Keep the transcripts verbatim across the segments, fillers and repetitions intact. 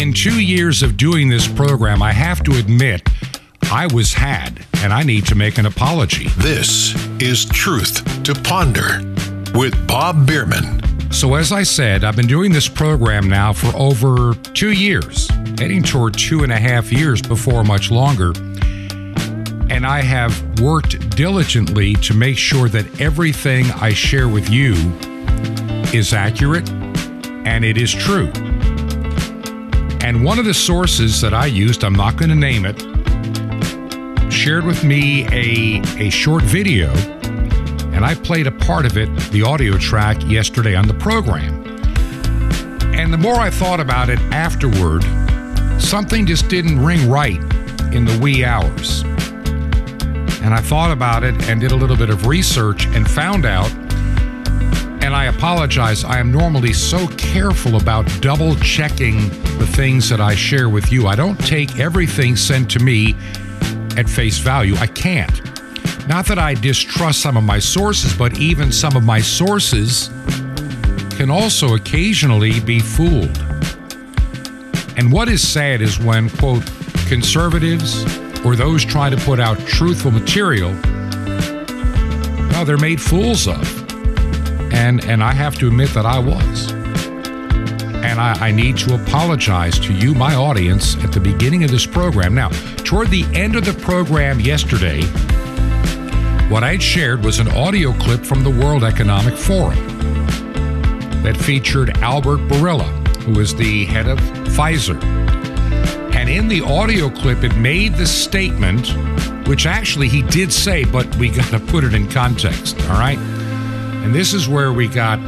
in two years of doing this program, I have to admit, I was had, and I need to make an apology. This is Truth to Ponder with Bob Biermann. So as I said, I've been doing this program now for over two years, heading toward two and a half years before much longer. And I have worked diligently to make sure that everything I share with you is accurate and it is true. And one of the sources that I used, I'm not going to name it, shared with me a, a short video, and I played a part of it, the audio track, yesterday on the program. And the more I thought about it afterward, something just didn't ring right in the wee hours. And I thought about it and did a little bit of research and found out, and I apologize, I am normally so careful about double-checking the things that I share with you. I don't take everything sent to me at face value. I can't. Not that I distrust some of my sources, but even some of my sources can also occasionally be fooled. And what is sad is when, quote, conservatives or those trying to put out truthful material, well, they're made fools of. And and I have to admit that I was. And I, I need to apologize to you, my audience, at the beginning of this program. Now, toward the end of the program yesterday, what I shared was an audio clip from the World Economic Forum that featured Albert Bourla, who is the head of Pfizer. And in the audio clip, it made the statement, which actually he did say, but we got to put it in context, all right? And this is where we got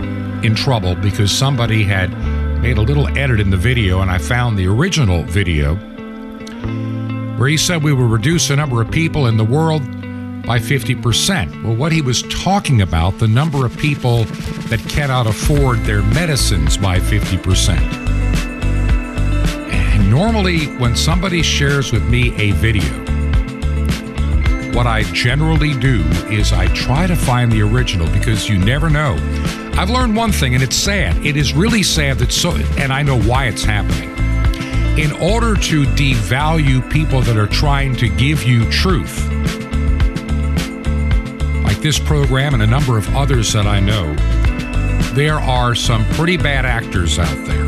in trouble because somebody had made a little edit in the video, and I found the original video, where he said we will reduce the number of people in the world by fifty percent. Well, what he was talking about, the number of people that cannot afford their medicines by fifty percent. And normally, when somebody shares with me a video, what I generally do is I try to find the original because you never know. I've learned one thing, and it's sad. It is really sad that so, and I know why it's happening. In order to devalue people that are trying to give you truth, this program and a number of others that I know, there are some pretty bad actors out there.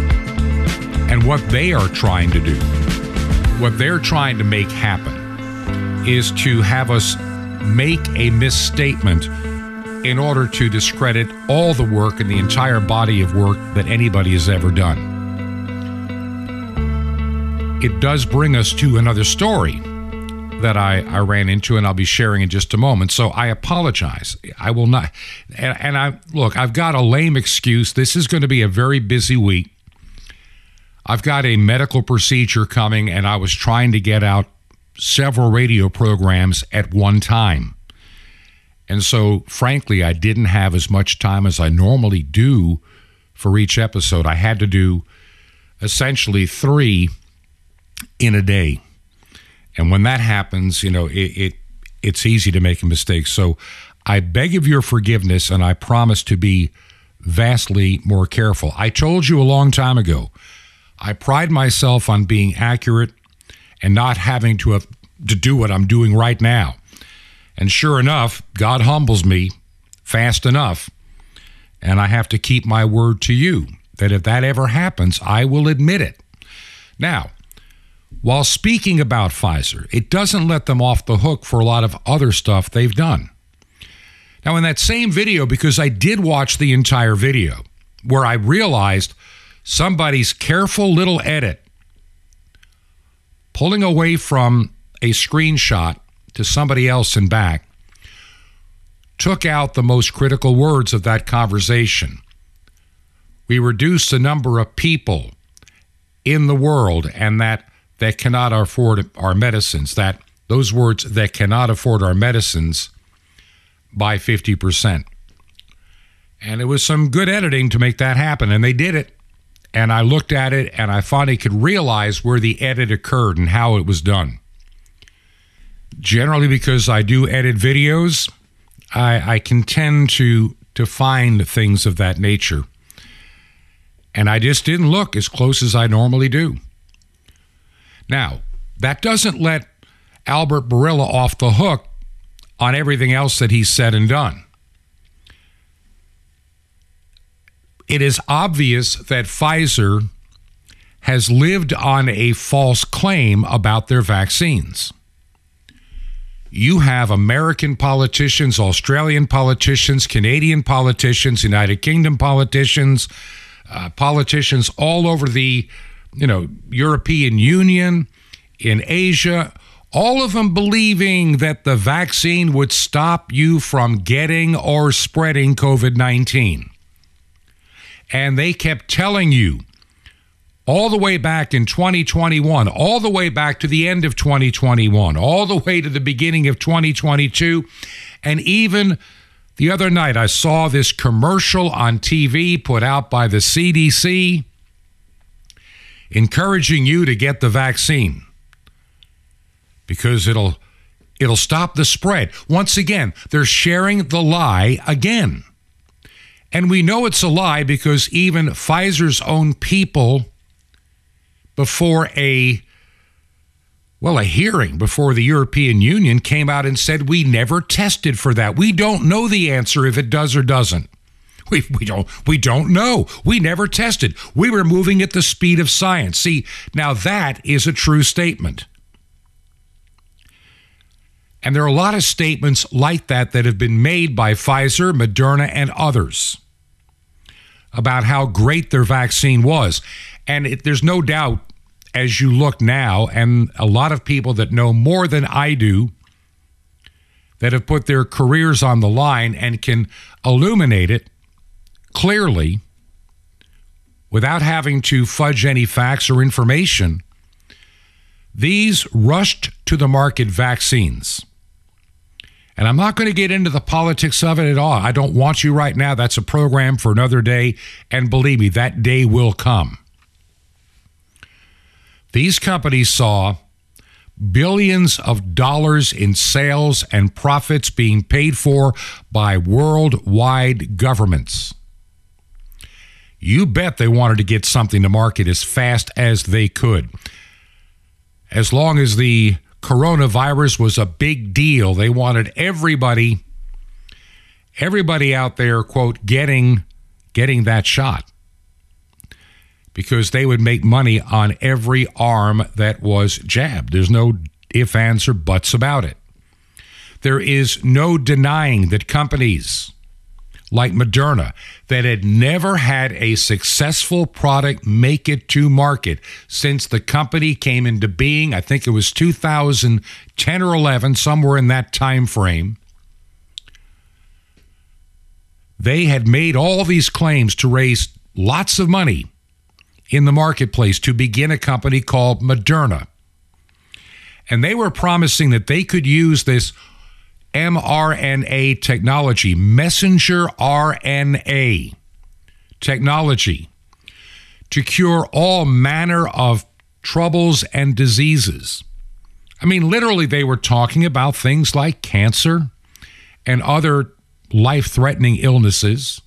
And what they are trying to do, what they're trying to make happen, is to have us make a misstatement in order to discredit all the work and the entire body of work that anybody has ever done. It does bring us to another story that I, I ran into, and I'll be sharing in just a moment. So I apologize. I will not. And, and I look, I've got a lame excuse. This is going to be a very busy week. I've got a medical procedure coming, and I was trying to get out several radio programs at one time. And so, frankly, I didn't have as much time as I normally do for each episode. I had to do essentially three in a day. And when that happens, you know, it, it it's easy to make a mistake. So I beg of your forgiveness, and I promise to be vastly more careful. I told you a long time ago, I pride myself on being accurate and not having to have to do what I'm doing right now. And sure enough, God humbles me fast enough, and I have to keep my word to you that if that ever happens, I will admit it. Now, while speaking about Pfizer, it doesn't let them off the hook for a lot of other stuff they've done. Now, in that same video, because I did watch the entire video, where I realized somebody's careful little edit, pulling away from a screenshot to somebody else and back, took out the most critical words of that conversation. We reduced the number of people in the world, and that that cannot afford our medicines, that those words that cannot afford our medicines by fifty percent. And it was some good editing to make that happen, and they did it. And I looked at it, and I finally could realize where the edit occurred and how it was done. Generally, because I do edit videos, I, I can tend to, to find things of that nature. And I just didn't look as close as I normally do. Now, that doesn't let Albert Bourla off the hook on everything else that he's said and done. It is obvious that Pfizer has lived on a false claim about their vaccines. You have American politicians, Australian politicians, Canadian politicians, United Kingdom politicians, uh, politicians all over the, you know, European Union, in Asia, all of them believing that the vaccine would stop you from getting or spreading COVID nineteen. And they kept telling you all the way back in twenty twenty-one, all the way back to the end of twenty twenty-one, all the way to the beginning of twenty twenty-two. And even the other night, I saw this commercial on T V put out by the C D C encouraging you to get the vaccine because it'll it'll stop the spread. Once again, they're sharing the lie again. And we know it's a lie because even Pfizer's own people, before a, well, a hearing before the European Union, came out and said, we never tested for that. We don't know the answer if it does or doesn't. We, we don't we don't know. We never tested. We were moving at the speed of science. See, now that is a true statement. And there are a lot of statements like that that have been made by Pfizer, Moderna, and others about how great their vaccine was. And it, there's no doubt, as you look now, and a lot of people that know more than I do that have put their careers on the line and can illuminate it clearly without having to fudge any facts or information, these rushed to the market vaccines. And I'm not going to get into the politics of it at all. I don't want you right now. That's a program for another day. And believe me, that day will come. These companies saw billions of dollars in sales and profits being paid for by worldwide governments. You bet they wanted to get something to market as fast as they could. As long as the coronavirus was a big deal, they wanted everybody, everybody out there, quote, getting, getting that shot, because they would make money on every arm that was jabbed. There's no ifs, ands, or buts about it. There is no denying that companies like Moderna that had never had a successful product make it to market since the company came into being, I think it was two thousand ten or eleven, somewhere in that time frame. They had made all these claims to raise lots of money in the marketplace to begin a company called Moderna. And they were promising that they could use this mRNA technology, messenger R N A technology, to cure all manner of troubles and diseases. I mean, literally, they were talking about things like cancer and other life-threatening illnesses.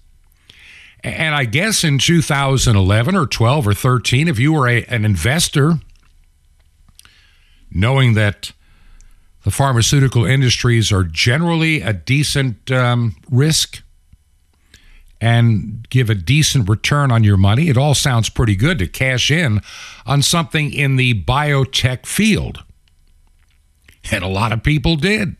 And I guess in two thousand eleven or twelve or thirteen, if you were a, an investor, knowing that the pharmaceutical industries are generally a decent um, risk and give a decent return on your money, it all sounds pretty good to cash in on something in the biotech field. And a lot of people did.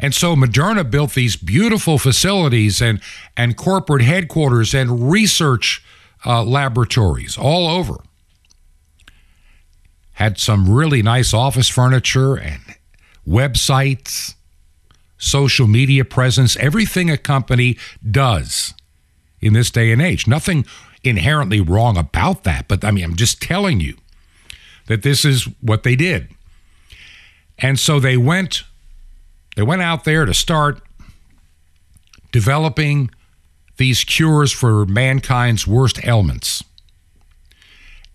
And so Moderna built these beautiful facilities and, and corporate headquarters and research uh, laboratories all over. Had some really nice office furniture and websites, social media presence, everything a company does in this day and age. Nothing inherently wrong about that, but I mean, I'm just telling you that this is what they did. And so they went, they went out there to start developing these cures for mankind's worst ailments.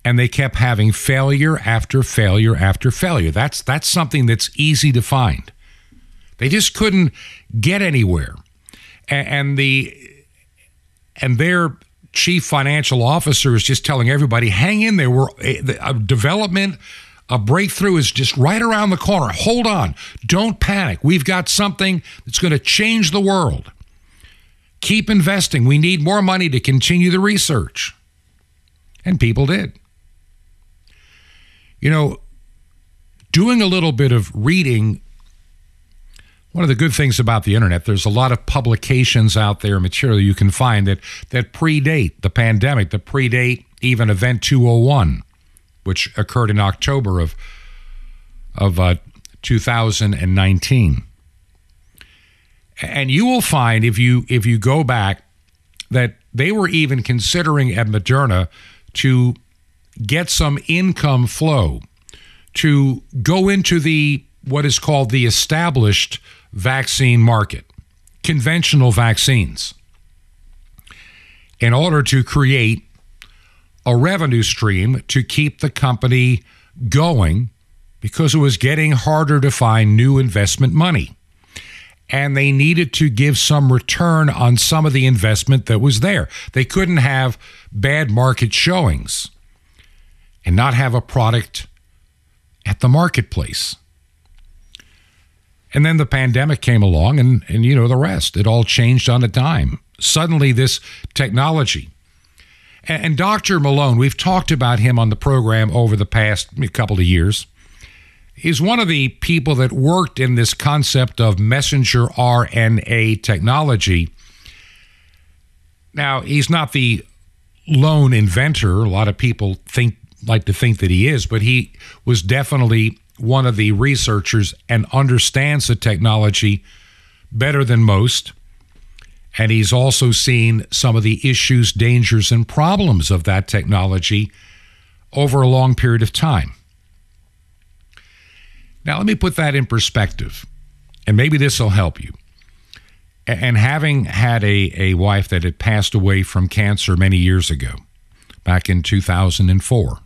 And they kept having failure after failure after failure. That's that's something that's easy to find. They just couldn't get anywhere. And, and the and their chief financial officer is just telling everybody, hang in there. We're, development A breakthrough is just right around the corner. Hold on. Don't panic. We've got something that's going to change the world. Keep investing. We need more money to continue the research. And people did. You know, doing a little bit of reading, one of the good things about the internet, there's a lot of publications out there, material you can find that, that predate the pandemic, that predate even Event two oh one, which occurred in October of, of uh, two thousand nineteen. And you will find, if you if you go back, that they were even considering at Moderna to get some income flow, to go into the what is called the established vaccine market, conventional vaccines, in order to create a revenue stream to keep the company going, because it was getting harder to find new investment money. And they needed to give some return on some of the investment that was there. They couldn't have bad market showings and not have a product at the marketplace. And then the pandemic came along, and, and you know the rest. It all changed on a dime. Suddenly this technology. And Doctor Malone, we've talked about him on the program over the past couple of years, is one of the people that worked in this concept of messenger R N A technology. Now, he's not the lone inventor. A lot of people think like to think that he is, but he was definitely one of the researchers and understands the technology better than most. And he's also seen some of the issues, dangers, and problems of that technology over a long period of time. Now, let me put that in perspective, and maybe this will help you. And having had a, a wife that had passed away from cancer many years ago, back in two thousand four,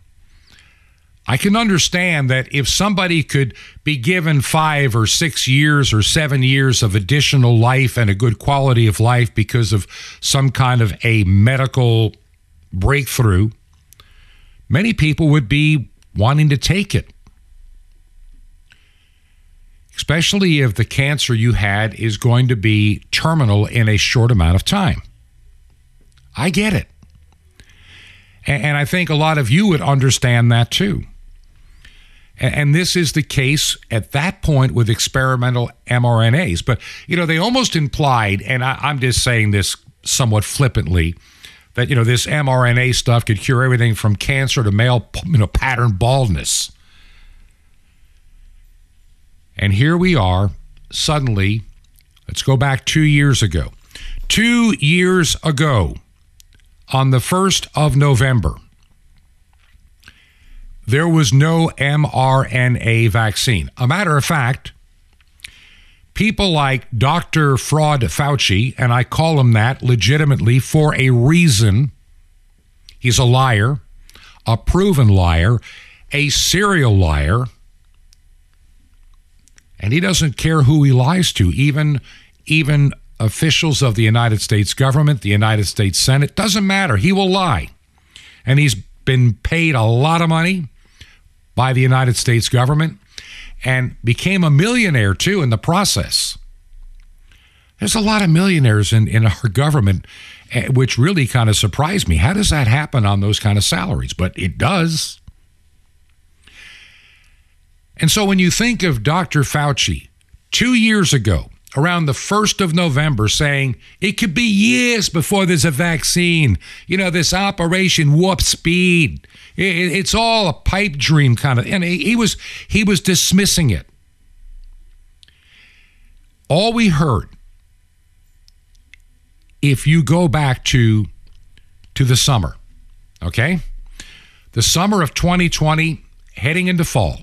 I can understand that if somebody could be given five or six years or seven years of additional life and a good quality of life because of some kind of a medical breakthrough, many people would be wanting to take it. Especially if the cancer you had is going to be terminal in a short amount of time. I get it. And I think a lot of you would understand that too. And this is the case at that point with experimental mRNAs. But, you know, they almost implied, and I, I'm just saying this somewhat flippantly, that, you know, this mRNA stuff could cure everything from cancer to male, you know, pattern baldness. And here we are, suddenly, let's go back two years ago. Two years ago, on the first of November, there was no mRNA vaccine. A matter of fact, people like Doctor Fraud Fauci, and I call him that legitimately for a reason, he's a liar, a proven liar, a serial liar, and he doesn't care who he lies to, even, even officials of the United States government, the United States Senate. Doesn't matter. He will lie. And he's been paid a lot of money by the United States government and became a millionaire, too, in the process. There's a lot of millionaires in, in our government, which really kind of surprised me. How does that happen on those kind of salaries? But it does. And so when you think of Doctor Fauci two years ago, around the first of November, saying it could be years before there's a vaccine, you know, this Operation Warp Speed, it, it's all a pipe dream kind of, and he was he was dismissing it. All we heard, if you go back to to the summer, okay, the summer of twenty twenty, heading into fall,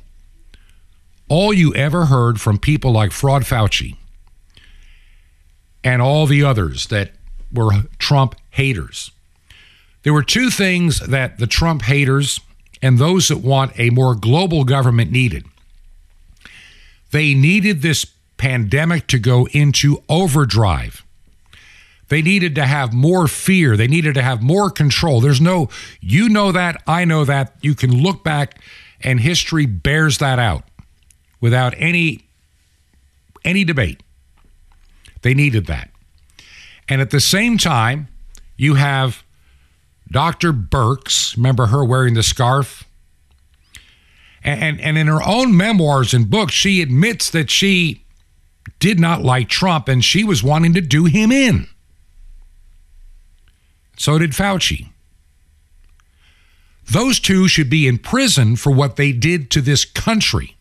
all you ever heard from people like Fraud Fauci and all the others that were Trump haters. There were two things that the Trump haters and those that want a more global government needed. They needed this pandemic to go into overdrive. They needed to have more fear. They needed to have more control. There's no, you know that, I know that. You can look back And history bears that out without any any debate. They needed that. And at the same time, you have Doctor Birx, remember her wearing the scarf? And, and in her own memoirs and books, she admits that she did not like Trump and she was wanting to do him in. So did Fauci. Those two should be in prison for what they did to this country.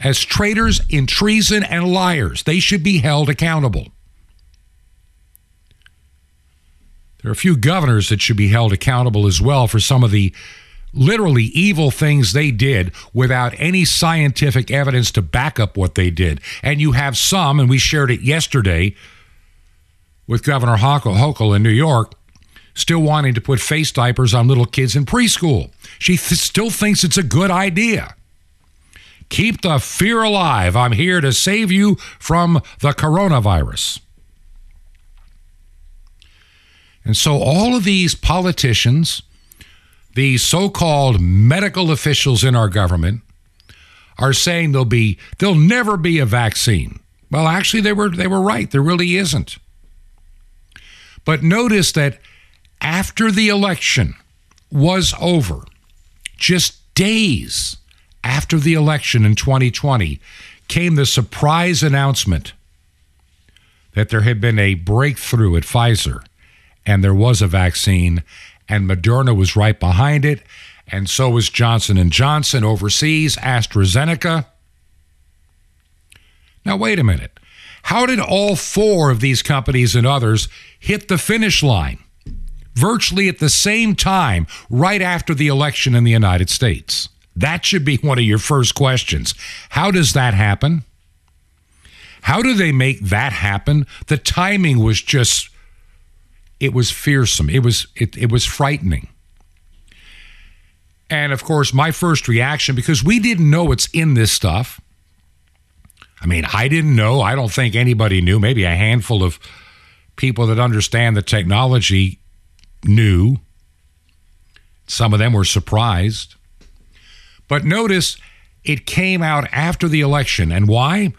As traitors in treason and liars, they should be held accountable. There are a few governors that should be held accountable as well for some of the literally evil things they did without any scientific evidence to back up what they did. And you have some, and we shared it yesterday with Governor Hochul in New York, still wanting to put face diapers on little kids in preschool. She th- still thinks it's a good idea. Keep the fear alive. I'm here to save you from the coronavirus. And so all of these politicians, these so-called medical officials in our government, are saying there'll be there'll never be a vaccine. Well, actually, they were they were right. There really isn't. But notice that after the election was over, just days after the election in twenty twenty, came the surprise announcement that there had been a breakthrough at Pfizer and there was a vaccine, and Moderna was right behind it, and so was Johnson and Johnson overseas, AstraZeneca. Now, wait a minute. How did all four of these companies and others hit the finish line virtually at the same time right after the election in the United States? That should be one of your first questions. How does that happen? How do they make that happen? The timing was just... It was fearsome. It was it, it was frightening. And of course, my first reaction, because we didn't know what's in this stuff. I mean, I didn't know. I don't think anybody knew. Maybe a handful of people that understand the technology knew. Some of them were surprised. But notice it came out after the election. And why?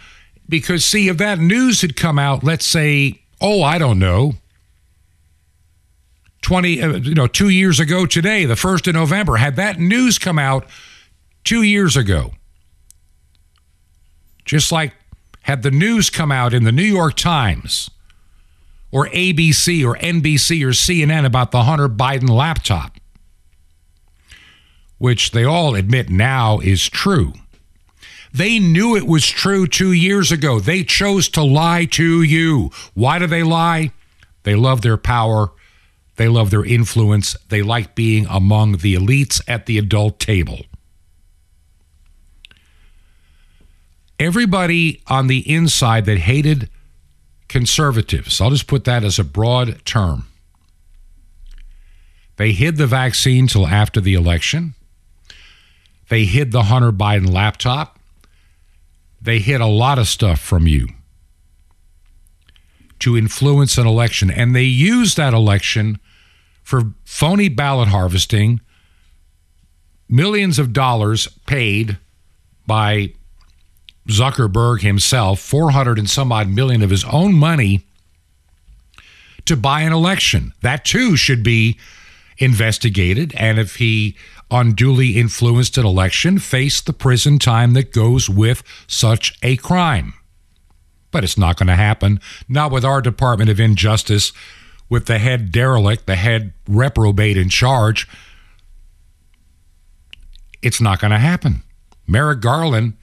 Because, see, if that news had come out, let's say, oh, I don't know, Twenty, uh, you know, two years ago today, the first of November, had that news come out two years ago, just like had the news come out in the New York Times or A B C or N B C or C N N about the Hunter Biden laptop, which they all admit now is true. They knew it was true two years ago. They chose to lie to you. Why do they lie? They love their power. They love their influence. They like being among the elites at the adult table. Everybody on the inside that hated conservatives, I'll just put that as a broad term. They hid the vaccine till after the election. They hid the Hunter Biden laptop. They hid a lot of stuff from you to influence an election. And they used that election for phony ballot harvesting, millions of dollars paid by Zuckerberg himself, four hundred and some odd million of his own money, to buy an election. That too should be investigated, and if he unduly influenced an election, face the prison time that goes with such a crime. But it's not going to happen. Not with our Department of Injustice, with the head derelict, the head reprobate in charge. It's not going to happen. Merrick Garland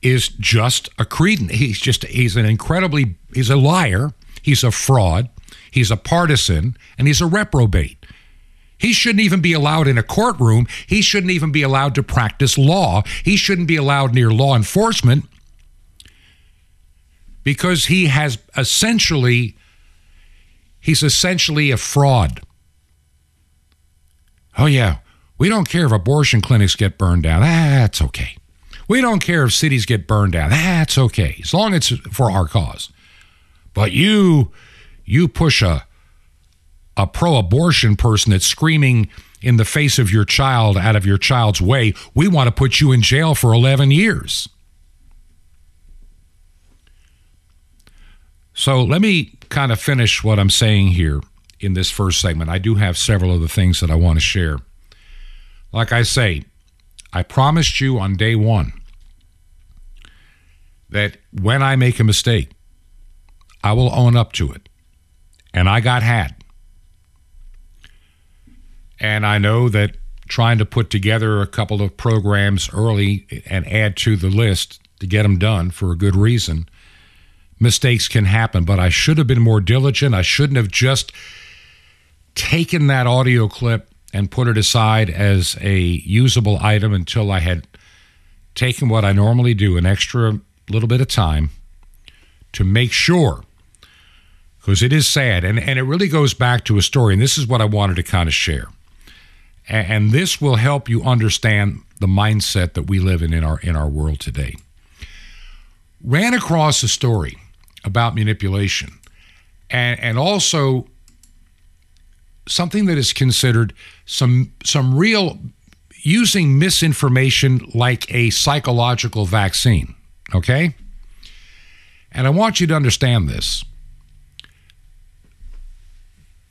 is just a cretin. He's just, he's an incredibly, he's a liar. He's a fraud. He's a partisan. And he's a reprobate. He shouldn't even be allowed in a courtroom. He shouldn't even be allowed to practice law. He shouldn't be allowed near law enforcement, because he has essentially, he's essentially a fraud. Oh yeah, we don't care if abortion clinics get burned down. That's okay. We don't care if cities get burned down. That's okay, as long as it's for our cause. But you, you push a, a pro-abortion person that's screaming in the face of your child out of your child's way, we want to put you in jail for eleven years. So let me kind of finish what I'm saying here in this first segment. I do have several other things that I want to share. Like I say, I promised you on day one that when I make a mistake, I will own up to it. And I got had. And I know that trying to put together a couple of programs early and add to the list to get them done for a good reason, mistakes can happen, but I should have been more diligent. I shouldn't have just taken that audio clip and put it aside as a usable item until I had taken what I normally do, an extra little bit of time to make sure, because it is sad. And, and it really goes back to a story, and this is what I wanted to kind of share. And, and this will help you understand the mindset that we live in in our, in our world today. Ran across a story about manipulation, and, and also something that is considered some some real using misinformation like a psychological vaccine, okay? And I want you to understand this.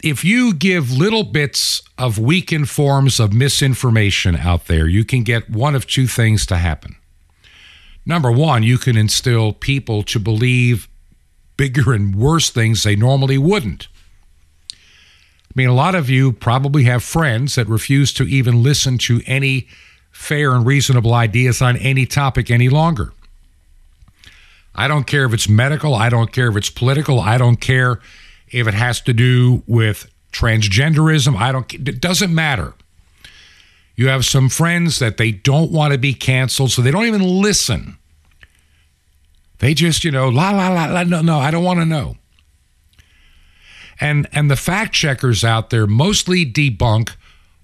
If you give little bits of weakened forms of misinformation out there, you can get one of two things to happen. Number one, you can instill people to believe bigger and worse things they normally wouldn't. I mean, a lot of you probably have friends that refuse to even listen to any fair and reasonable ideas on any topic any longer. I don't care if it's medical. I don't care if it's political. I don't care if it has to do with transgenderism. I don't, it doesn't matter. You have some friends that they don't want to be canceled, so they don't even listen. They just, you know, la, la, la, la, no, no, I don't want to know. And and the fact checkers out there mostly debunk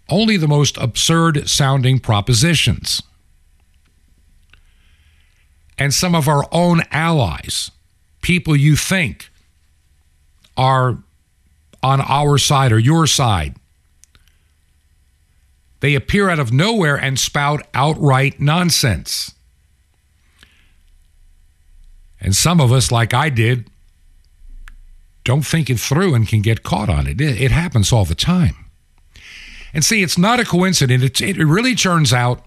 only the most absurd sounding propositions. And some of our own allies, people you think are on our side or your side, they appear out of nowhere and spout outright nonsense. And some of us, like I did, don't think it through and can get caught on it. It happens all the time. And see, it's not a coincidence. It, it really turns out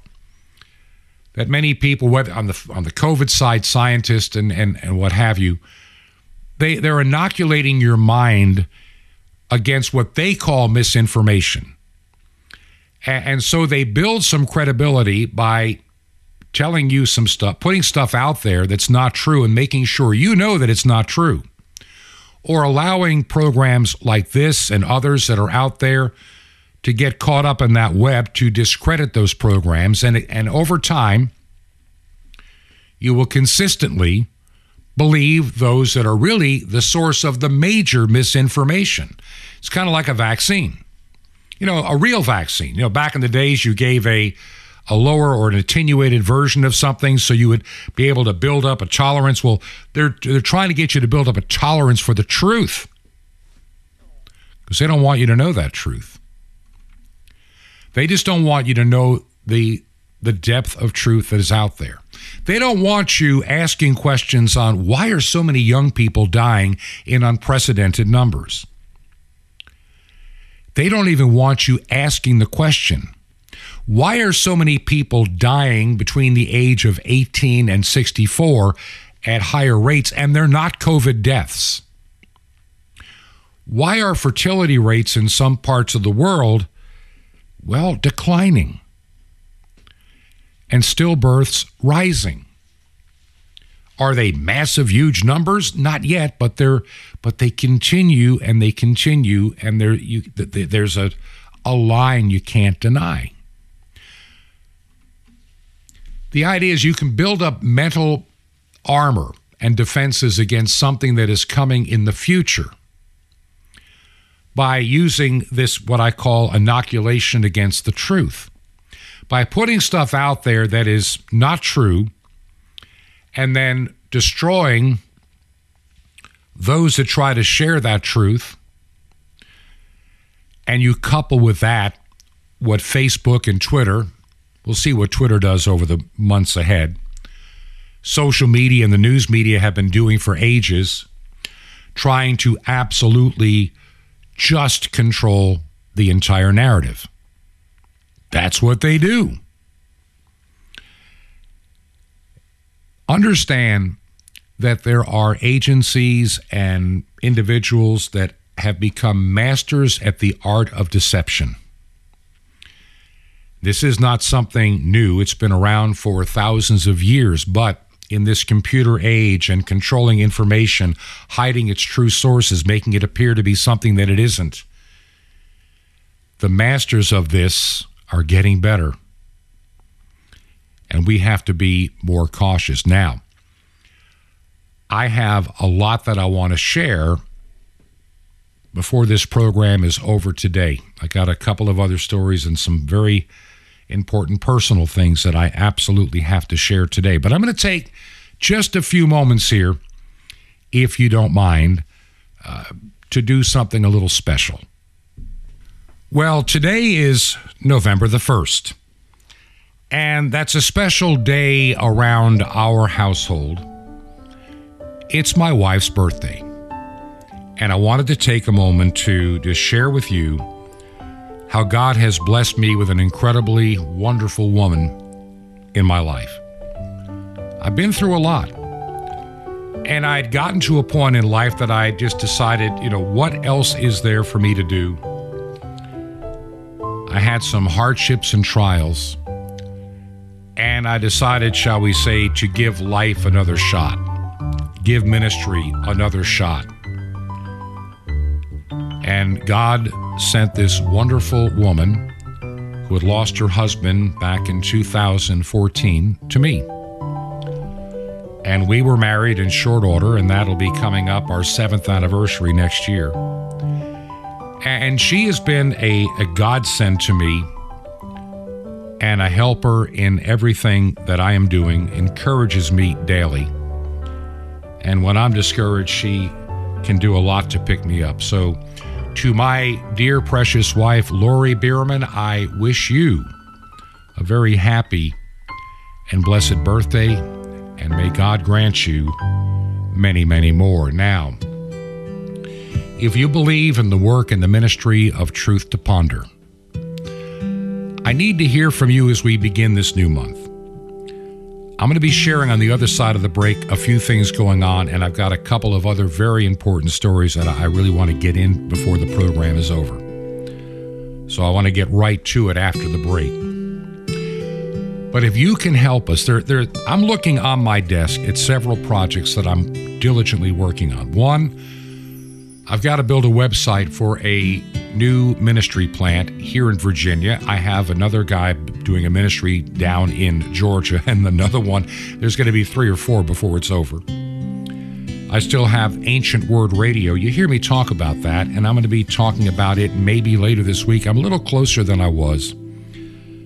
that many people, whether on the on the COVID side, scientists and, and, and what have you, they, they're inoculating your mind against what they call misinformation. And so they build some credibility by telling you some stuff, putting stuff out there that's not true and making sure you know that it's not true, or allowing programs like this and others that are out there to get caught up in that web to discredit those programs. And, and over time, you will consistently believe those that are really the source of the major misinformation. It's kind of like a vaccine. You know, a real vaccine. You know, back in the days, you gave a a lower or an attenuated version of something so you would be able to build up a tolerance. Well, they're they're trying to get you to build up a tolerance for the truth because they don't want you to know that truth. They just don't want you to know the the depth of truth that is out there. They don't want you asking questions on why are so many young people dying in unprecedented numbers. They don't even want you asking the question, why are so many people dying between the age of eighteen and sixty-four at higher rates, and they're not COVID deaths? Why are fertility rates in some parts of the world, well, declining, and stillbirths rising? Are they massive, huge numbers? Not yet, but they're but they continue and they continue, and there you there's a a line you can't deny. The idea is you can build up mental armor and defenses against something that is coming in the future by using this, what I call inoculation against the truth, by putting stuff out there that is not true, and then destroying those that try to share that truth. And you couple with that what Facebook and Twitter, we'll see what Twitter does over the months ahead, social media and the news media have been doing for ages, trying to absolutely just control the entire narrative. That's what they do. Understand that there are agencies and individuals that have become masters at the art of deception. This is not something new. It's been around for thousands of years, but in this computer age and controlling information, hiding its true sources, making it appear to be something that it isn't, the masters of this are getting better. And we have to be more cautious. Now, I have a lot that I want to share before this program is over today. I got a couple of other stories and some very important personal things that I absolutely have to share today. But I'm going to take just a few moments here, if you don't mind, uh, to do something a little special. Well, today is November the first, and that's a special day around our household. It's my wife's birthday. And I wanted to take a moment to just share with you how God has blessed me with an incredibly wonderful woman in my life. I've been through a lot. And I'd gotten to a point in life that I just decided, you know, what else is there for me to do? I had some hardships and trials. And I decided, shall we say, to give life another shot. Give ministry another shot. And God sent this wonderful woman who had lost her husband back in two thousand fourteen to me. And we were married in short order, and that'll be coming up our seventh anniversary next year. And she has been a, a godsend to me and a helper in everything that I am doing, encourages me daily. And when I'm discouraged, she can do a lot to pick me up. So to my dear, precious wife, Lori Biermann, I wish you a very happy and blessed birthday, and may God grant you many, many more. Now, if you believe in the work and the ministry of Truth to Ponder, I need to hear from you as we begin this new month. I'm going to be sharing on the other side of the break a few things going on, and I've got a couple of other very important stories that I really want to get in before the program is over. So I want to get right to it after the break. But if you can help us, there, there, I'm looking on my desk at several projects that I'm diligently working on. One, I've got to build a website for a new ministry plant here in Virginia. I have another guy doing a ministry down in Georgia, and another one. There's going to be three or four before it's over. I still have Ancient Word Radio. You hear me talk about that, and I'm going to be talking about it maybe later this week. I'm a little closer than I was.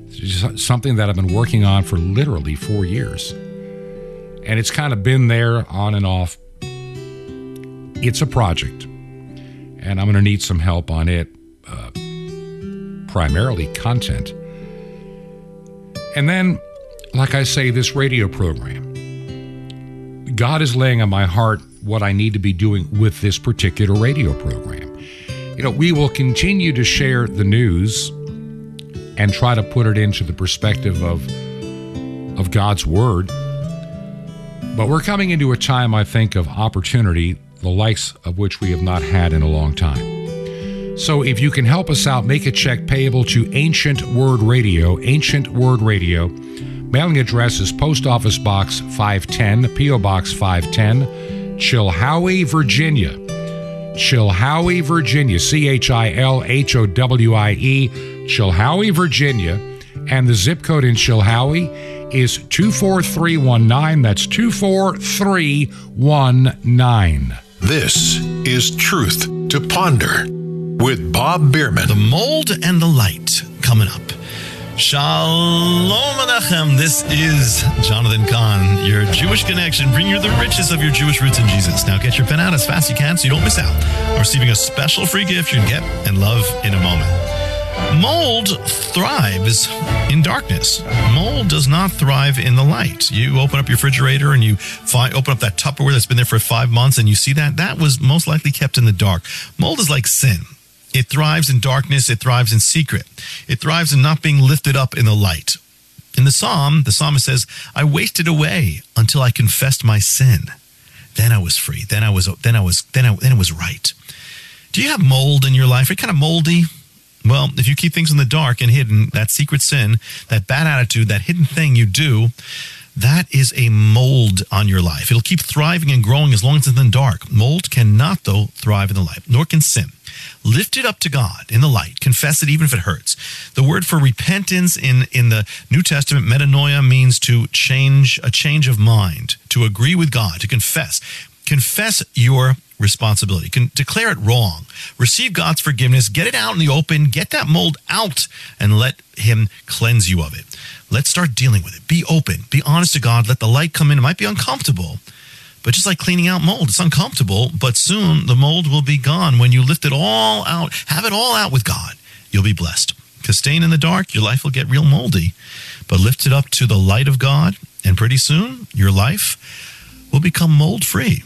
It's just something that I've been working on for literally four years. And it's kind of been there on and off. It's a project, and I'm going to need some help on it, uh, primarily content. And then, like I say, this radio program. God is laying on my heart what I need to be doing with this particular radio program. You know, we will continue to share the news and try to put it into the perspective of, of God's Word. But we're coming into a time, I think, of opportunity, the likes of which we have not had in a long time. So if you can help us out, make a check payable to Ancient Word Radio, Ancient Word Radio. Mailing address is Post Office Box five ten, P O. Box five ten, Chilhowie, Virginia. Chilhowie, Virginia, C H I L H O W I E, Chilhowie, Virginia. And the zip code in Chilhowie is two four three one nine. That's two four three one nine. This is Truth to Ponder with Bob Biermann. The mold and the light coming up. Shalom Aleichem. This is Jonathan Cahn, your Jewish connection, bringing you the riches of your Jewish roots in Jesus. Now get your pen out as fast as you can so you don't miss out. We're receiving a special free gift you can get and love in a moment. Mold thrives in darkness. Mold does not thrive in the light. You open up your refrigerator and you find, open up that Tupperware that's been there for five months and you see that. That was most likely kept in the dark. Mold is like sin. It thrives in darkness. It thrives in secret. It thrives in not being lifted up in the light. In the psalm, the psalmist says, I wasted away until I confessed my sin. Then I was free. Then I was, then I was, then I, then it was right. Do you have mold in your life? Are you kind of moldy? Well, if you keep things in the dark and hidden, that secret sin, that bad attitude, that hidden thing you do, that is a mold on your life. It'll keep thriving and growing as long as it's in the dark. Mold cannot, though, thrive in the light, nor can sin. Lift it up to God in the light. Confess it even if it hurts. The word for repentance in, in the New Testament, metanoia, means to change, a change of mind, to agree with God, to confess. Confess your responsibility. Can declare it wrong. Receive God's forgiveness. Get it out in the open. Get that mold out and let him cleanse you of it. Let's start dealing with it. Be open. Be honest to God. Let the light come in. It might be uncomfortable, but just like cleaning out mold, it's uncomfortable, but soon the mold will be gone. When you lift it all out, have it all out with God, you'll be blessed. Because staying in the dark, your life will get real moldy. But lift it up to the light of God, and pretty soon your life will become mold-free.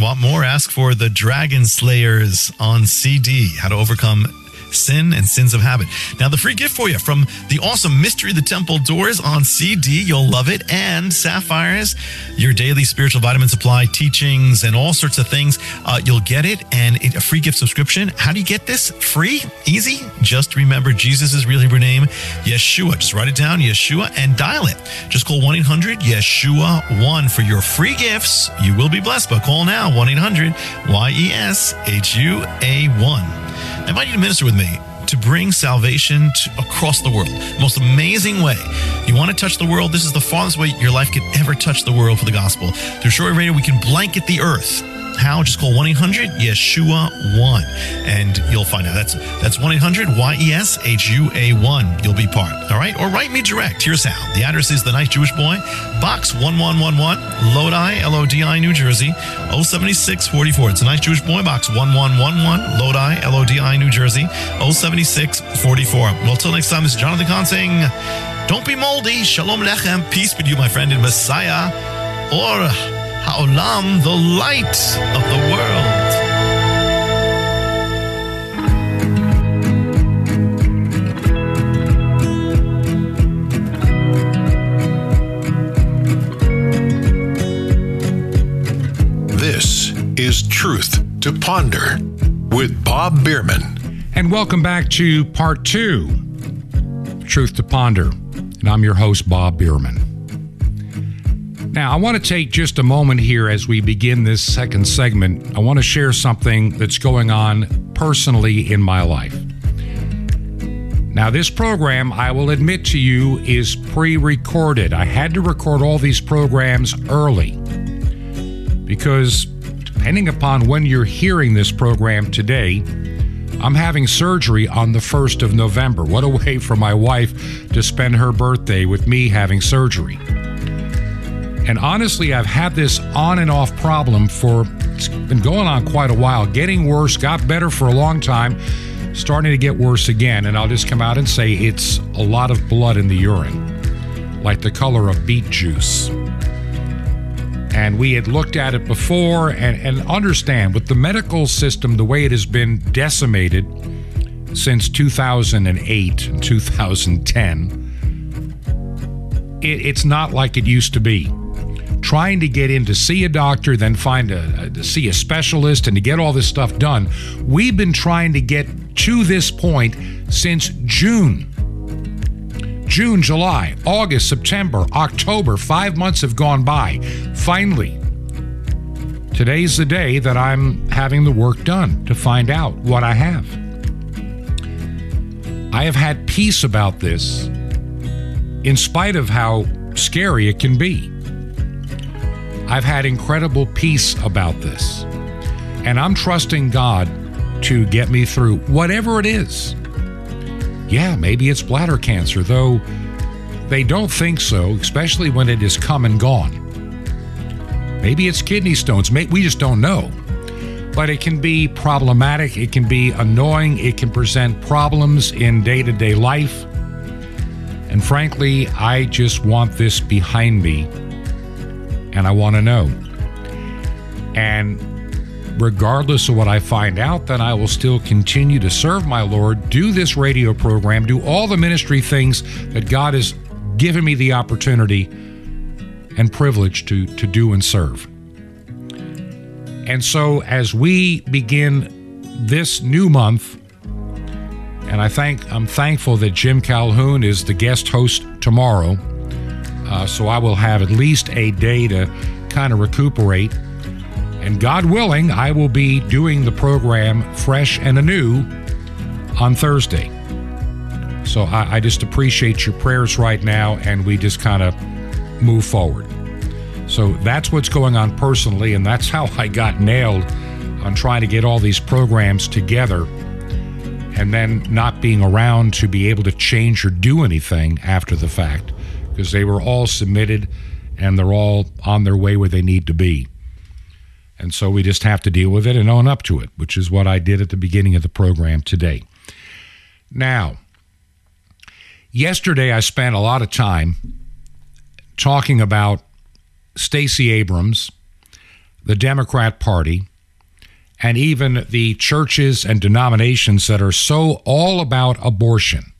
Want more? Ask for The Dragon Slayers on C D, How to Overcome Sin and Sins of Habit. Now, the free gift for you from the awesome Mystery of the Temple Doors on C D. You'll love it. And Sapphires, your daily spiritual vitamin supply, teachings, and all sorts of things. Uh, you'll get it, and it, a free gift subscription. How do you get this? Free? Easy? Just remember Jesus' real Hebrew name, Yeshua. Just write it down, Yeshua, and dial it. Just call one eight hundred Yeshua one for your free gifts. You will be blessed, but call now, one eight hundred Y E S H U A one. I invite you to minister with me to bring salvation to across the world. The most amazing way. You want to touch the world? This is the farthest way your life could ever touch the world for the gospel. Through Chilhowie Radio, we can blanket the earth. How? Just call one eight hundred Yeshua one and you'll find out. That's that's one eight hundred Y E S H U A one. You'll be part. All right? Or write me direct. Here's how. The address is The Nice Jewish Boy, Box one one one one, Lodi, L O D I, New Jersey, oh seven six four four. It's The Nice Jewish Boy, Box one one one one, Lodi, L O D I, New Jersey, oh seven six four four. Well, till next time, this is Jonathan Cahn saying, don't be moldy. Shalom Lechem. Peace be to you, my friend, in Messiah. Or Haolam, the light of the world. This is Truth to Ponder with Bob Biermann. And welcome back to part two, Truth to Ponder. And I'm your host, Bob Biermann. Now, I want to take just a moment here as we begin this second segment. I want to share something that's going on personally in my life. Now, this program, I will admit to you, is pre-recorded. I had to record all these programs early because depending upon when you're hearing this program today, I'm having surgery on the first of November. What a way for my wife to spend her birthday with me having surgery. And honestly, I've had this on and off problem for, it's been going on quite a while, getting worse, got better for a long time, starting to get worse again. And I'll just come out and say it's a lot of blood in the urine, like the color of beet juice. And we had looked at it before, and, and understand with the medical system, the way it has been decimated since two thousand eight and two thousand ten, it, it's not like it used to be. Trying to get in to see a doctor, then find a, a to see a specialist, and to get all this stuff done. We've been trying to get to this point since June. June, July, August, September, October, five months have gone by. Finally, today's the day that I'm having the work done to find out what I have. I have had peace about this in spite of how scary it can be. I've had incredible peace about this, and I'm trusting God to get me through whatever it is. Yeah, maybe it's bladder cancer, though they don't think so, especially when it is come and gone. Maybe it's kidney stones. We just don't know. but it can be problematic, it can be annoying, it can present problems in day-to-day life. And frankly, I just want this behind me, and I want to know. And regardless of what I find out, then I will still continue to serve my Lord, do this radio program, do all the ministry things that God has given me the opportunity and privilege to, to do and serve. And so as we begin this new month, and I thank, I'm thankful that Jim Calhoun is the guest host tomorrow, uh, so I will have at least a day to kind of recuperate. And God willing, I will be doing the program fresh and anew on Thursday. So I, I just appreciate your prayers right now, and we just kind of move forward. So that's what's going on personally, and that's how I got nailed on trying to get all these programs together and then not being around to be able to change or do anything after the fact, because they were all submitted and they're all on their way where they need to be. And so we just have to deal with it and own up to it, which is what I did at the beginning of the program today. Now, yesterday I spent a lot of time talking about Stacey Abrams, the Democrat Party, and even the churches and denominations that are so all about abortion.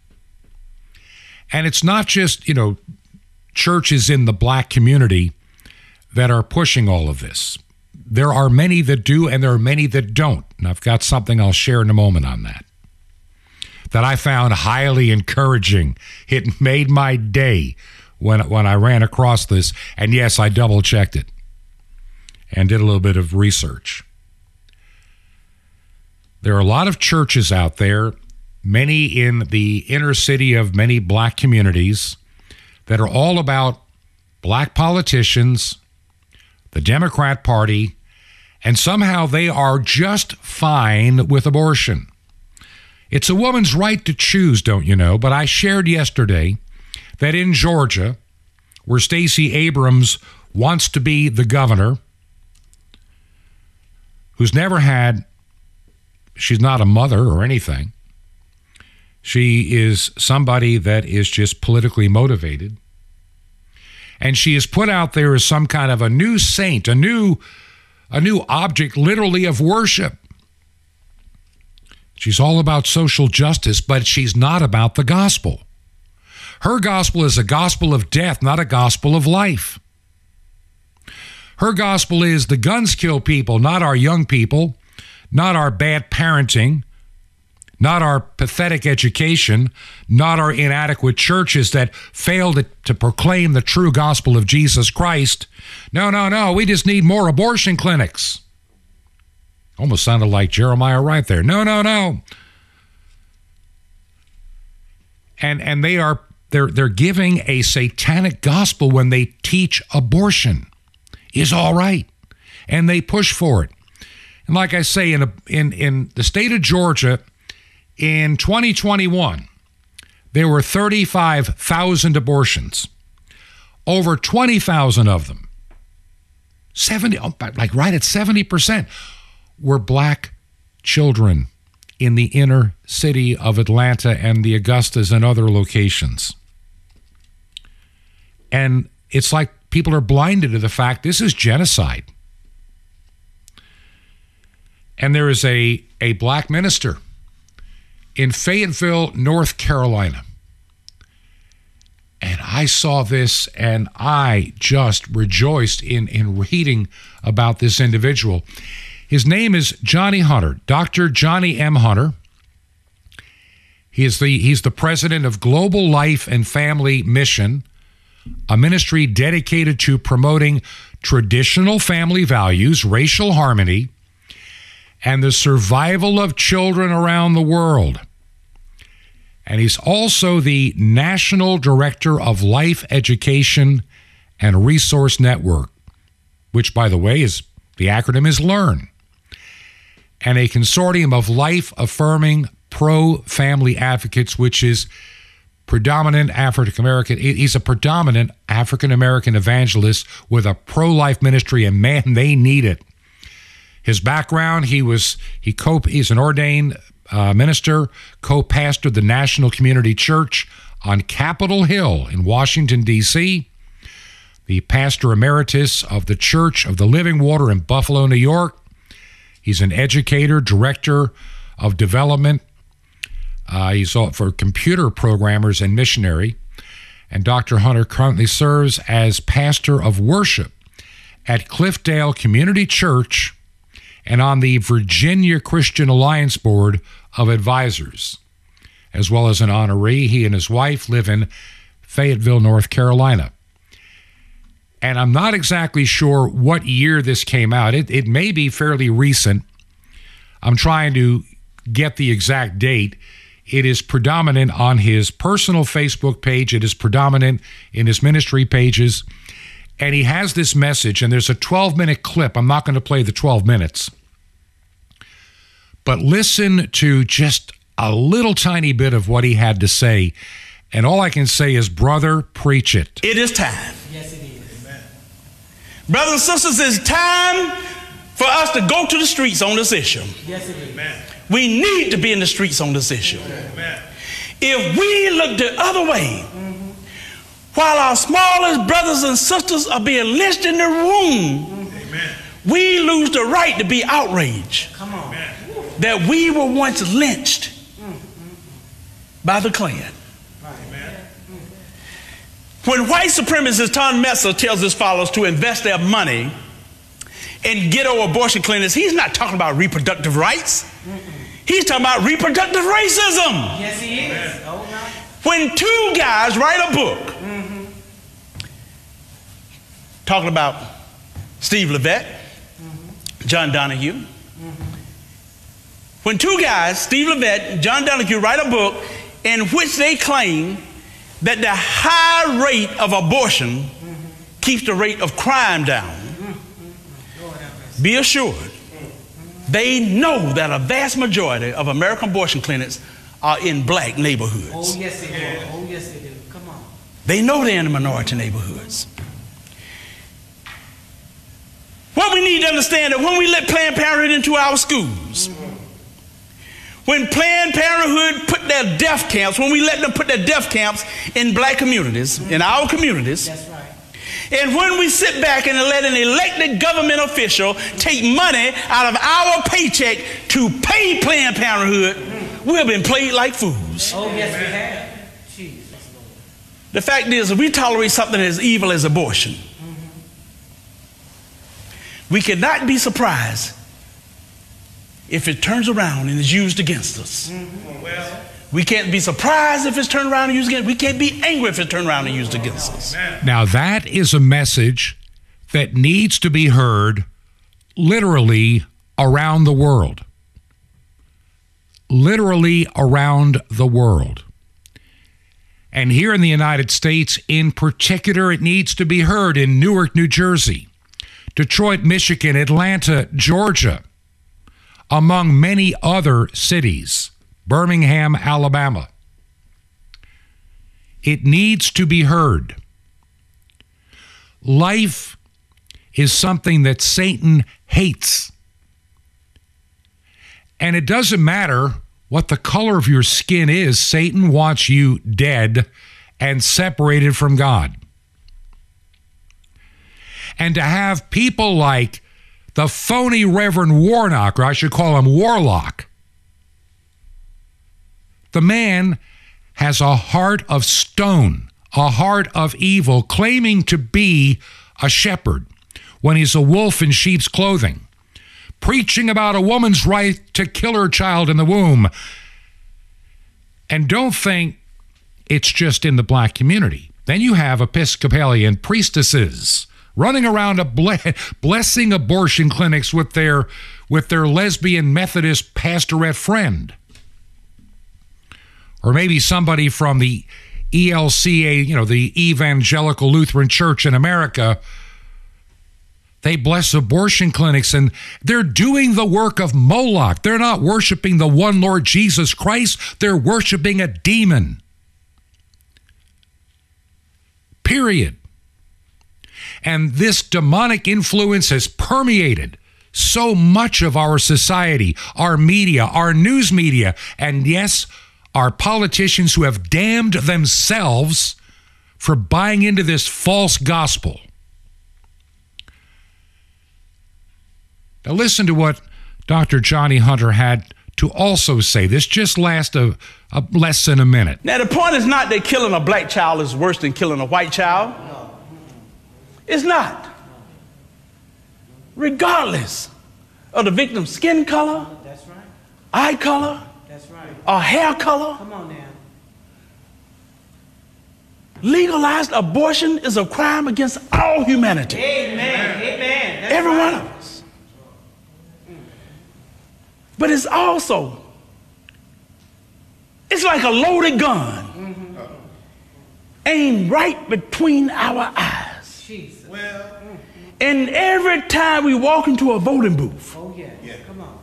And it's not just, you know, churches in the black community that are pushing all of this. There are many that do, and there are many that don't. And I've got something I'll share in a moment on that, that I found highly encouraging. It made my day when, when I ran across this. And yes, I double-checked it and did a little bit of research. There are a lot of churches out there, many in the inner city of many black communities, that are all about black politicians, the Democrat Party, and somehow they are just fine with abortion. It's a woman's right to choose, don't you know? But I shared yesterday that in Georgia, where Stacey Abrams wants to be the governor, who's never had, she's not a mother or anything. She is somebody that is just politically motivated. And she is put out there as some kind of a new saint, a new, a new object, literally, of worship. She's all about social justice, but she's not about the gospel. Her gospel is a gospel of death, not a gospel of life. Her gospel is the guns kill people, not our young people, not our bad parenting, not our pathetic education, not our inadequate churches that fail to, to proclaim the true gospel of Jesus Christ. No, no, no, we just need more abortion clinics. Almost sounded like Jeremiah Wright there. No, no, no. And and they are they're they're giving a satanic gospel when they teach abortion is all right, and they push for it. And like I say, in a, in in the state of Georgia, in twenty twenty-one, there were thirty-five thousand abortions. Over twenty thousand of them, seventy, like right at seventy percent, were black children in the inner city of Atlanta and the Augustas and other locations. And it's like people are blinded to the fact this is genocide. And there is a, a black minister in Fayetteville, North Carolina. And I saw this, and I just rejoiced in, in reading about this individual. His name is Johnny Hunter, Doctor Johnny M. Hunter. He is the, he's the president of Global Life and Family Mission, a ministry dedicated to promoting traditional family values, racial harmony, and the survival of children around the world. And he's also the National Director of Life Education and Resource Network, which, by the way, is the acronym is LEARN, and a consortium of life-affirming pro-family advocates, which is predominant African-American. He's a predominant African-American evangelist with a pro-life ministry, and man, they need it. His background, he was he co he's an ordained uh, minister, co-pastored the National Community Church on Capitol Hill in Washington, D C, the pastor emeritus of the Church of the Living Water in Buffalo, New York. He's an educator, director of development. Uh, he's for computer programmers and missionary. And Doctor Hunter currently serves as pastor of worship at Cliffdale Community Church and on the Virginia Christian Alliance Board of Advisors. As well as an honoree, he and his wife live in Fayetteville, North Carolina. And I'm not exactly sure what year this came out. It, it may be fairly recent. I'm trying to get the exact date. It is predominant on his personal Facebook page. It is predominant in his ministry pages. And he has this message, and there's a twelve-minute clip. I'm not going to play the twelve minutes. But listen to just a little tiny bit of what he had to say. And all I can say is, brother, preach it. It is time. Yes, it is. Amen. Brothers and sisters, it's time for us to go to the streets on this issue. Yes, it is. Amen. We need to be in the streets on this issue. Amen. If we look the other way, mm-hmm. while our smallest brothers and sisters are being lynched in the room, mm-hmm. we lose the right to be outraged. Come on. Amen. That we were once lynched mm-hmm. by the Klan. Amen. When white supremacist Tom Messer tells his followers to invest their money in ghetto abortion clinics, he's not talking about reproductive rights. Mm-mm. He's talking about reproductive racism. Yes, he is. Amen. Oh, God. When two guys write a book mm-hmm. talking about Steve Levitt, mm-hmm. John Donahue, mm-hmm. When two guys, Steve Levitt, John Donahue, write a book in which they claim that the high rate of abortion mm-hmm. keeps the rate of crime down, mm-hmm. be assured mm-hmm. they know that a vast majority of American abortion clinics are in black neighborhoods. Oh, yes, they do. Oh, yes, they do. Come on. They know they're in the minority neighborhoods. What we need to understand is that when we let Planned Parenthood into our schools, mm-hmm. when Planned Parenthood put their death camps, when we let them put their death camps in black communities, mm-hmm. in our communities, that's right. And when we sit back and let an elected government official take money out of our paycheck to pay Planned Parenthood, mm-hmm. we have been played like fools. Oh, yes, we have. Jesus, Lord. The fact is, if we tolerate something as evil as abortion, mm-hmm. we cannot be surprised if it turns around and is used against us. Mm-hmm. Well, we can't be surprised if it's turned around and used against us. We can't be angry if it's turned around and used against us. Now that is a message that needs to be heard literally around the world. Literally around the world. And here in the United States in particular, it needs to be heard in Newark, New Jersey, Detroit, Michigan, Atlanta, Georgia, among many other cities, Birmingham, Alabama. It needs to be heard. Life is something that Satan hates. And it doesn't matter what the color of your skin is, Satan wants you dead and separated from God. And to have people like the phony Reverend Warnock, or I should call him Warlock. The man has a heart of stone, a heart of evil, claiming to be a shepherd when he's a wolf in sheep's clothing, preaching about a woman's right to kill her child in the womb. And don't think it's just in the black community. Then you have Episcopalian priestesses running around a ble- blessing abortion clinics with their with their lesbian Methodist pastorette friend, or maybe somebody from the E L C A, you know, the Evangelical Lutheran Church in America. They bless abortion clinics, and they're doing the work of Moloch. They're not worshiping the one Lord Jesus Christ. They're worshiping a demon. Period. And this demonic influence has permeated so much of our society, our media, our news media, and yes, our politicians who have damned themselves for buying into this false gospel. Now listen to what Doctor Johnny Hunter had to also say. This just lasts a, a less than a minute. Now the point is not that killing a black child is worse than killing a white child. No. It's not. Regardless of the victim's skin color, that's right, eye color, that's right, or hair color. Come on now. Legalized abortion is a crime against all humanity. Amen. Amen. That's every right. one of us. But it's also, it's like a loaded gun, mm-hmm. aimed right between our eyes. Jesus. Well. And every time we walk into a voting booth, oh, yeah. Yeah. Come on.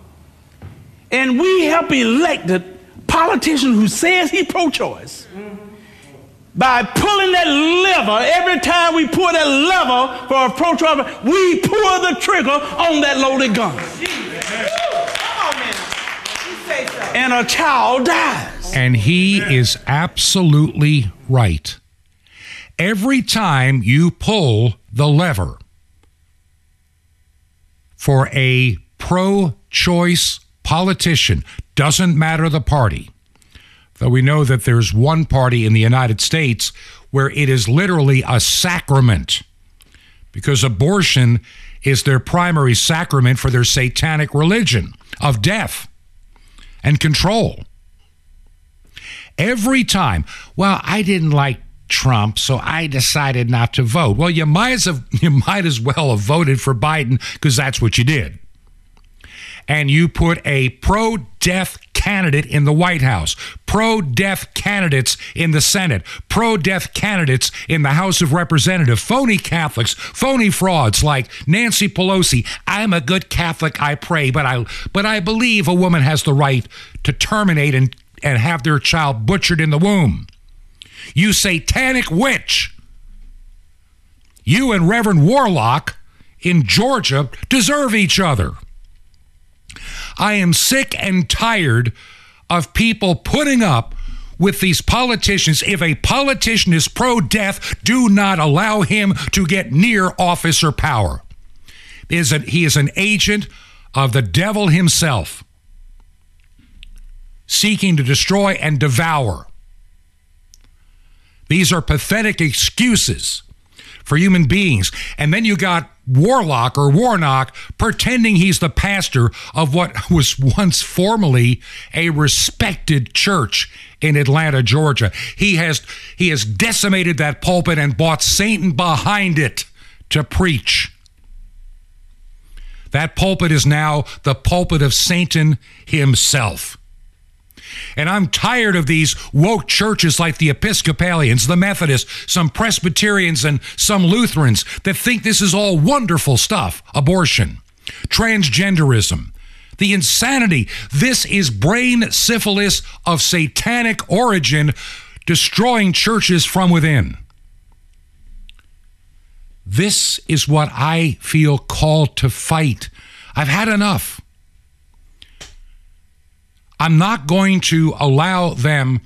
And we help elected politician who says he pro-choice, mm-hmm. by pulling that lever, every time we pull that lever for a pro-choice, we pull the trigger on that loaded gun. Jesus. Come on, man. And a child dies. And he yeah. is absolutely right. Every time you pull the lever for a pro-choice politician, doesn't matter the party, though we know that there's one party in the United States where it is literally a sacrament because abortion is their primary sacrament for their satanic religion of death and control. Every time, well, I didn't like Trump, so I decided not to vote. Well, you might as have, you might as well have voted for Biden because that's what you did. And you put a pro-death candidate in the White House, pro-death candidates in the Senate, pro-death candidates in the House of Representatives, phony Catholics, phony frauds like Nancy Pelosi. I'm a good Catholic, I pray, but I but I believe a woman has the right to terminate and, and have their child butchered in the womb. You satanic witch. You and Reverend Warnock in Georgia deserve each other. I am sick and tired of people putting up with these politicians. If a politician is pro-death, do not allow him to get near office or power. He is an, he is an agent of the devil himself, seeking to destroy and devour. These are pathetic excuses for human beings. And then you got Warlock or Warnock pretending he's the pastor of what was once formerly a respected church in Atlanta, Georgia. He has he has decimated that pulpit and brought Satan behind it to preach. That pulpit is now the pulpit of Satan himself. And I'm tired of these woke churches like the Episcopalians, the Methodists, some Presbyterians, and some Lutherans that think this is all wonderful stuff. Abortion, transgenderism, the insanity. This is brain syphilis of satanic origin, destroying churches from within. This is what I feel called to fight. I've had enough. I'm not going to allow them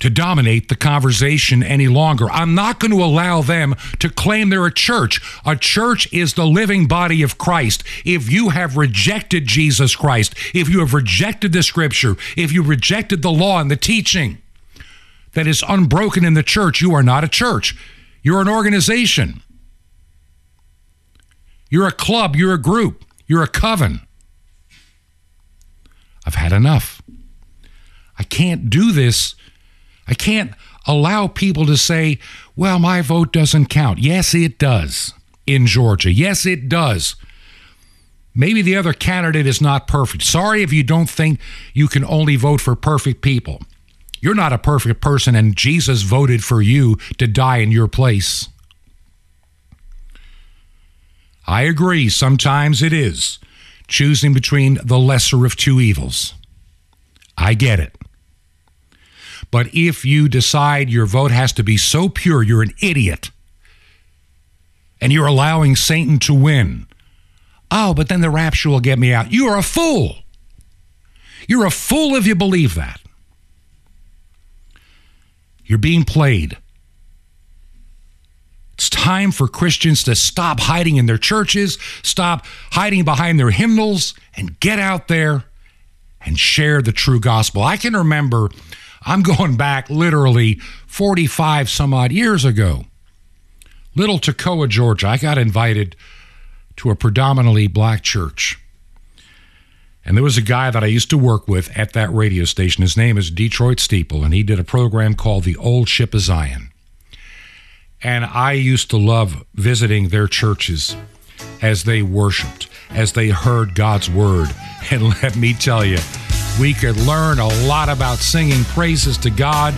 to dominate the conversation any longer. I'm not going to allow them to claim they're a church. A church is the living body of Christ. If you have rejected Jesus Christ, if you have rejected the scripture, if you rejected the law and the teaching that is unbroken in the church, you are not a church. You're an organization. You're a club. You're a group. You're a coven. I've had enough. I can't do this. I can't allow people to say, well, my vote doesn't count. Yes, it does in Georgia. Yes, it does. Maybe the other candidate is not perfect. Sorry if you don't think you can only vote for perfect people. You're not a perfect person, and Jesus voted for you to die in your place. I agree. Sometimes it is choosing between the lesser of two evils. I get it. But if you decide your vote has to be so pure, you're an idiot, and you're allowing Satan to win, Oh, but then the rapture will get me out. You're a fool. You're a fool if you believe that. You're being played. It's time for Christians to stop hiding in their churches, stop hiding behind their hymnals, and get out there and share the true gospel. I can remember, I'm going back literally forty-five some odd years ago. Little Toccoa, Georgia, I got invited to a predominantly black church. And there was a guy that I used to work with at that radio station. His name is Detroit Steeple, and he did a program called The Old Ship of Zion. And I used to love visiting their churches as they worshiped, as they heard God's word. And let me tell you, we could learn a lot about singing praises to God,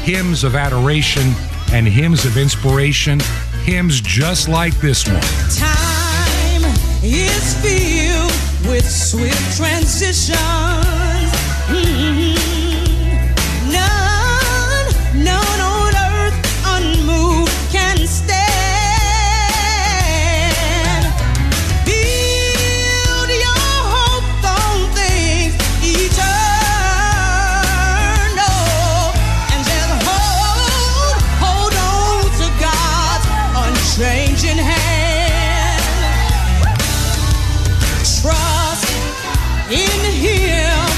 hymns of adoration and hymns of inspiration, hymns just like this one. Time is filled with swift transitions. Mm-hmm. None, none on earth unmoved can stand. Trust in him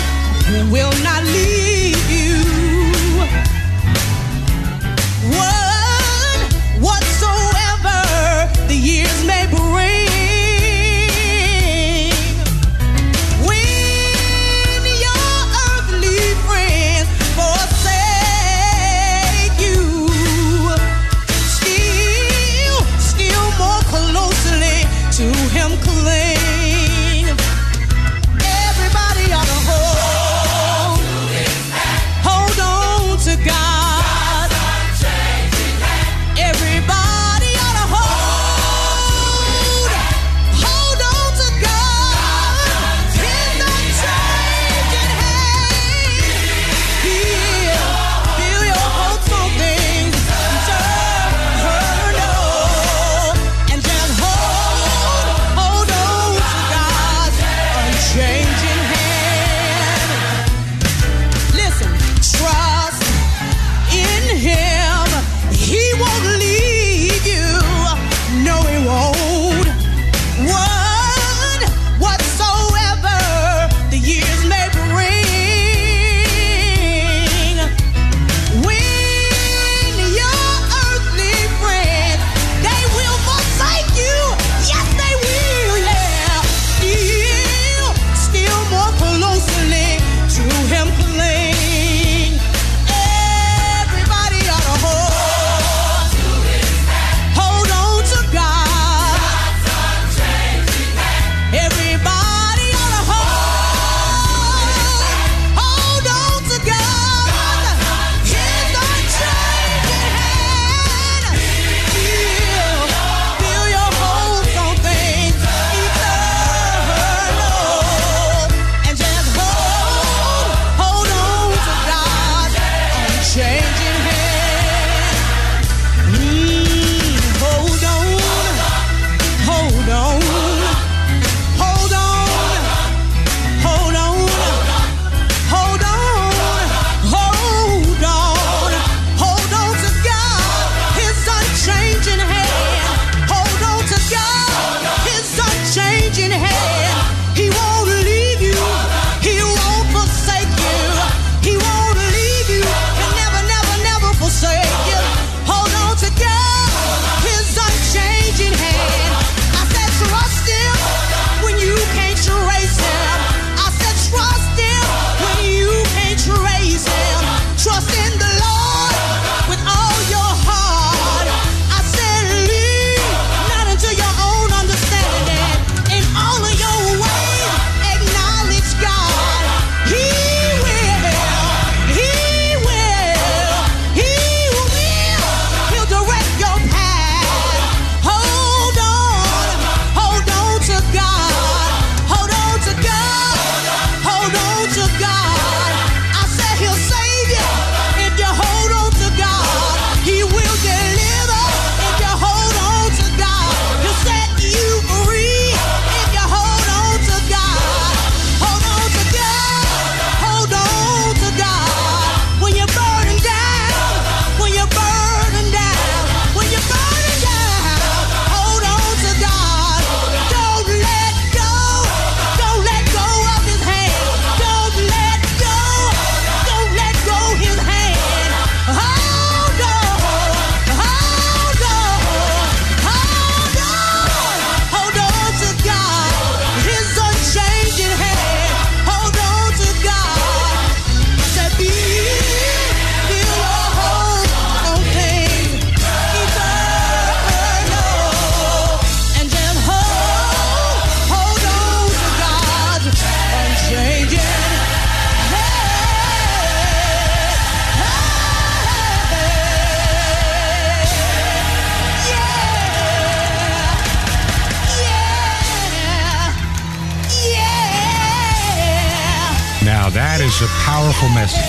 is a powerful message.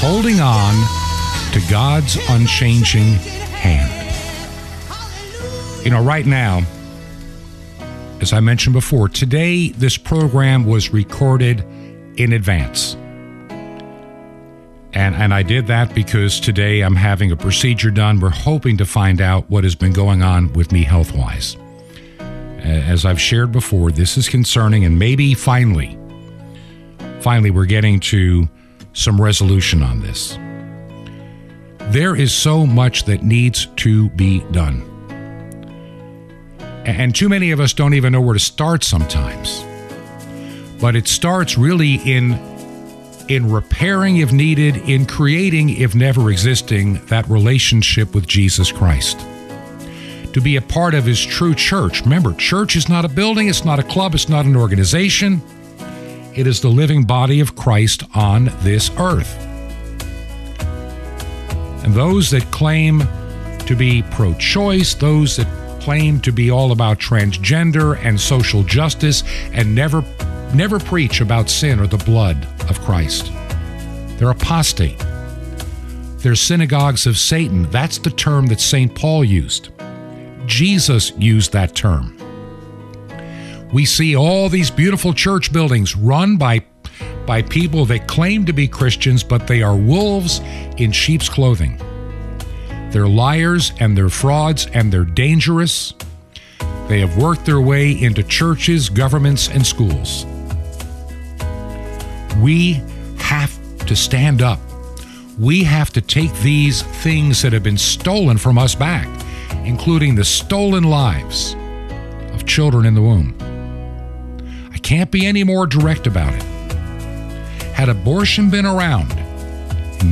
Holding on to God's unchanging hand. You know, right now, as I mentioned before, today this program was recorded in advance. And and I did that because today I'm having a procedure done. We're hoping to find out what has been going on with me health-wise. As I've shared before, this is concerning, and maybe finally, finally we're getting to some resolution on this. There is so much that needs to be done. And too many of us don't even know where to start sometimes. But it starts really in in repairing if needed, in creating if never existing, that relationship with Jesus Christ. To be a part of his true church. Remember, church is not a building, it's not a club, it's not an organization. It is the living body of Christ on this earth. And those that claim to be pro-choice, those that claim to be all about transgender and social justice and never never preach about sin or the blood of Christ. They're apostate. They're synagogues of Satan. That's the term that Saint Paul used. Jesus used that term. We see all these beautiful church buildings run by, by people that claim to be Christians, but they are wolves in sheep's clothing. They're liars and they're frauds and they're dangerous. They have worked their way into churches, governments, and schools. We have to stand up. We have to take these things that have been stolen from us back, including the stolen lives of children in the womb. I can't be any more direct about it. Had abortion been around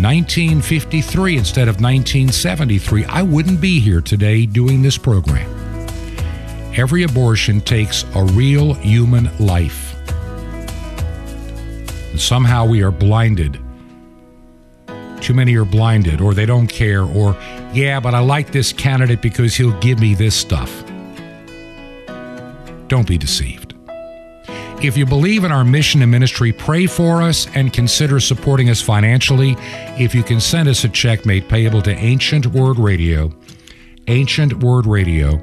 nineteen fifty-three instead of nineteen seventy-three, I wouldn't be here today doing this program. Every abortion takes a real human life. And somehow we are blinded. Too many are blinded, or they don't care, or, yeah, but I like this candidate because he'll give me this stuff. Don't be deceived. If you believe in our mission and ministry, pray for us and consider supporting us financially. If you can, send us a check made payable to Ancient Word Radio. Ancient Word Radio.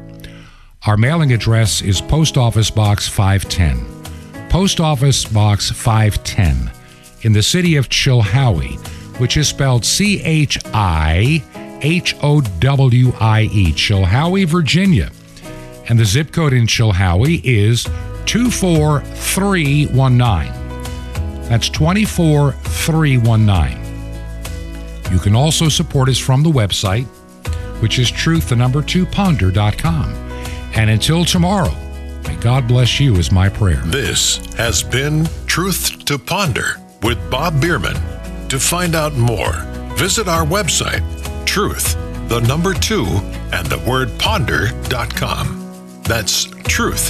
Our mailing address is Post Office Box five ten. Post Office Box five ten in the city of Chilhowie, which is spelled C H I H O W I E, Chilhowie, Virginia. And the zip code in Chilhowie is two four three one nine. That's two four three one nine. You can also support us from the website, which is truth, the number two, ponder dot com. And until tomorrow, may God bless you is my prayer. This has been Truth to Ponder with Bob Biermann. To find out more, visit our website, truth, the number two, and the word ponder dot com. That's truth,